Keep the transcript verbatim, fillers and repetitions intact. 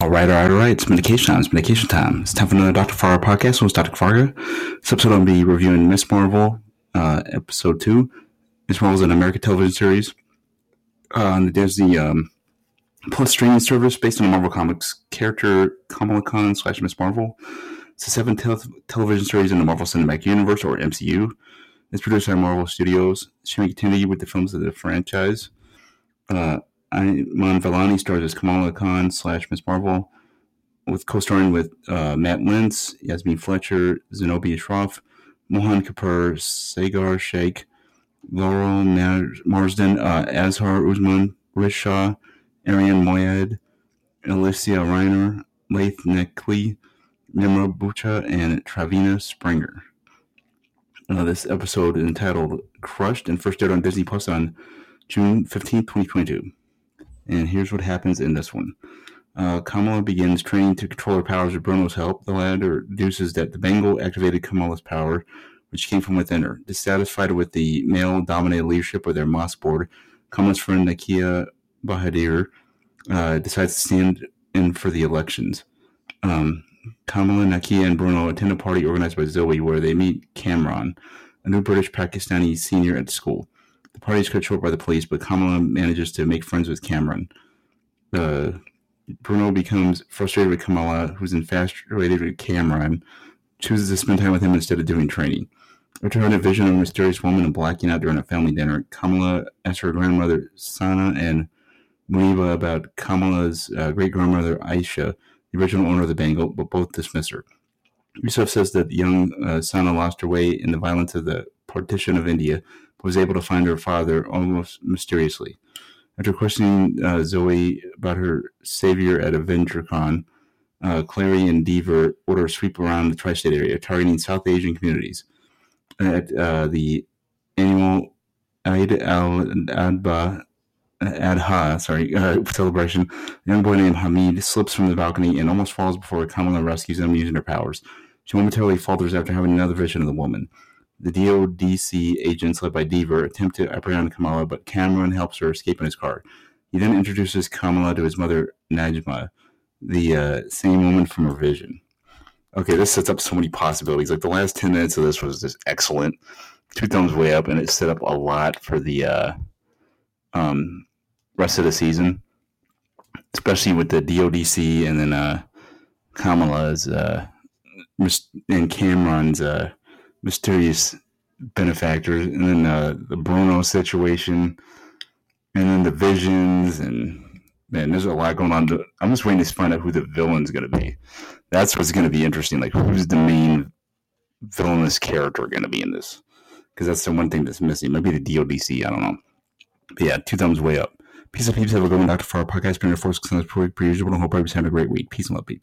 All right, all right, all right. It's medication time. It's medication time. It's time for another Doctor Fargo podcast. It's Doctor Fargo. This episode I'll be reviewing Miss Marvel, uh, episode two. Miss Marvel is an American television series uh, on the Disney um, Plus streaming service based on the Marvel Comics character Kamala Khan slash Miss Marvel. It's the seventh te- television series in the Marvel Cinematic Universe, or M C U. It's produced by Marvel Studios. She may continue with the films of the franchise. Uh, Iman Vellani stars as Kamala Khan slash Miss Marvel, with co-starring with uh, Matt Wentz, Yasmin Fletcher, Zenobia Shroff, Mohan Kapoor, Sagar Sheikh, Laura Marsden, uh, Azhar Usman, Rish Shah, Arian Moyad, Alicia Reiner, Laith Nakli, Nimra Bucha, and Travina Springer. Uh, this episode is entitled Crushed and first aired on Disney Plus on June fifteenth, twenty twenty-two. And here's what happens in this one. Uh, Kamala begins training to control her powers with Bruno's help. The latter deduces that the Bengal activated Kamala's power, which came from within her. Dissatisfied with the male-dominated leadership of their mosque board, Kamala's friend Nakia Bahadir uh, decides to stand in for the elections. Um, Kamala, Nakia, and Bruno attend a party organized by Zoe where they meet Kamran, a new British-Pakistani senior at school. The party is cut short by the police, but Kamala manages to make friends with Kamran. Uh, Bruno becomes frustrated with Kamala, who's infatuated with Kamran, chooses to spend time with him instead of doing training. After having a vision of a mysterious woman and blacking out during a family dinner, Kamala asks her grandmother Sana and Muniva about Kamala's uh, great-grandmother Aisha, the original owner of the Bengal, but both dismiss her. Yusuf says that young uh, Sana lost her way in the violence of the partition of India, was able to find her father almost mysteriously. After questioning uh, Zoe about her savior at AvengerCon, uh, Clary and Dever order a sweep around the tri-state area, targeting South Asian communities. At uh, the annual Eid al-Adha Adha, sorry, uh, celebration, a young boy named Hamid slips from the balcony and almost falls before Kamala rescues him using her powers. She momentarily falters after having another vision of the woman. The D O D C agents, led by Dever, attempt to apprehend Kamala, but Kamran helps her escape in his car. He then introduces Kamala to his mother, Najma, the uh, same woman from her vision. Okay, this sets up so many possibilities. Like, the last ten minutes of this was just excellent. Two thumbs way up, and it set up a lot for the uh, um, rest of the season, especially with the D O D C and then uh, Kamala's uh, and Kamran's... Uh, mysterious benefactors, and then uh, the Bruno situation, and then the visions, and man, there's a lot going on. I'm just waiting to find out who the villain's going to be. That's what's going to be interesting. Like, who's the main villainous character going to be in this? Because that's the one thing that's missing. Maybe the D O D C. I don't know. But yeah, two thumbs way up. Peace out, peeps. Have a good one. Doctor Fargo podcast. Been your force. Because I'm pretty usual. I hope everybody's having a great week. Peace and love, peeps.